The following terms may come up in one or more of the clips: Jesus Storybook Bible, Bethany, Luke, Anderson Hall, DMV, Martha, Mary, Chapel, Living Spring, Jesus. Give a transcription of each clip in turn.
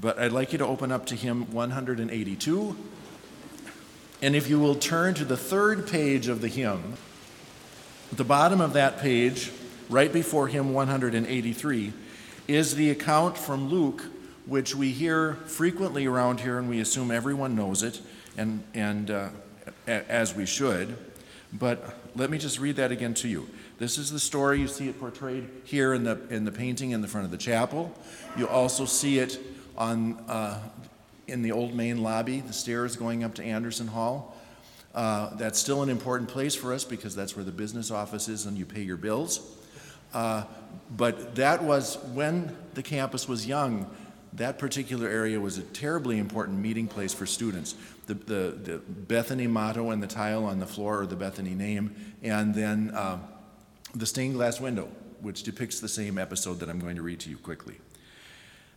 But I'd like you to open up to hymn 182. And if you will turn to the third page of the hymn, at the bottom of that page, right before hymn 183, is the account from Luke, which we hear frequently around here, and we assume everyone knows it, and as we should. But let me just read that again to you. This is the story. You see it portrayed here in the painting in the front of the chapel. You also see it in the old main lobby, the stairs going up to Anderson Hall. That's still an important place for us because that's where the business office is and you pay your bills. But that was when the campus was young. That particular area was a terribly important meeting place for students. The Bethany motto and the tile on the floor, or the Bethany name, and then the stained glass window, which depicts the same episode that I'm going to read to you quickly.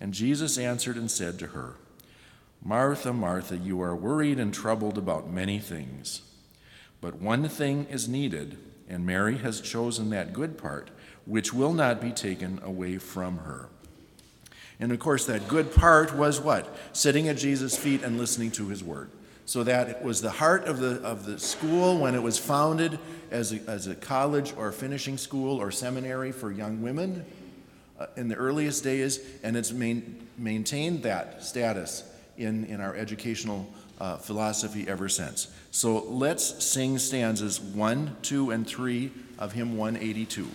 And Jesus answered and said to her, "Martha, Martha, you are worried and troubled about many things. But one thing is needed, and Mary has chosen that good part, which will not be taken away from her." And of course, that good part was what? Sitting at Jesus' feet and listening to his word. So that was the heart of the school when it was founded as a college or finishing school or seminary for young women in the earliest days, and it's maintained that status in our educational philosophy ever since. So let's sing stanzas 1, 2, and 3 of hymn 182.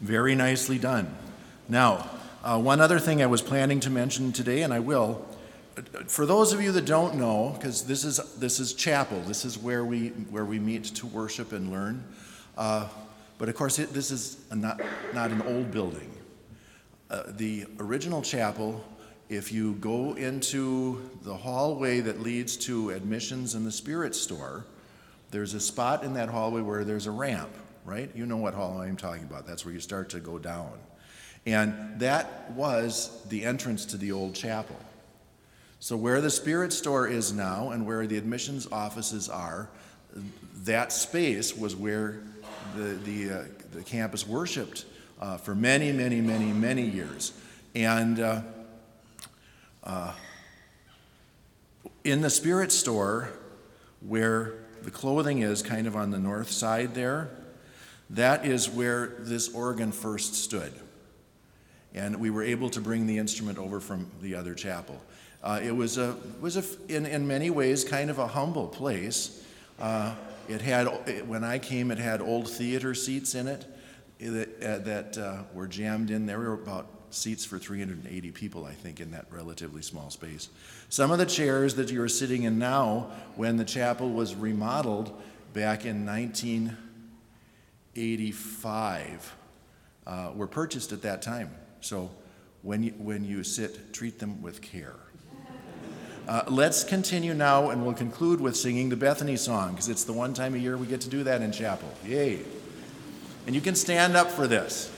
Very nicely done. Now, one other thing I was planning to mention today, and I will. For those of you that don't know, because this is Chapel. This is where we meet to worship and learn. But of course, this is not an old building. The original chapel, if you go into the hallway that leads to admissions and the spirit store, there's a spot in that hallway where there's a ramp, right? You know what hallway I'm talking about. That's where you start to go down. And that was the entrance to the old chapel. So where the spirit store is now and where the admissions offices are, that space was where the campus worshiped for many, many, many, many years. And in the spirit store, where the clothing is kind of on the north side there, that is where this organ first stood. And we were able to bring the instrument over from the other chapel. It was in many ways kind of a humble place. When I came, it had old theater seats in it that were jammed in. There were about seats for 380 people, I think, in that relatively small space. Some of the chairs that you are sitting in now, when the chapel was remodeled back in 1985, were purchased at that time. So when you sit, treat them with care. Let's continue now, and we'll conclude with singing the Bethany song, because it's the one time a year we get to do that in chapel. Yay. And you can stand up for this.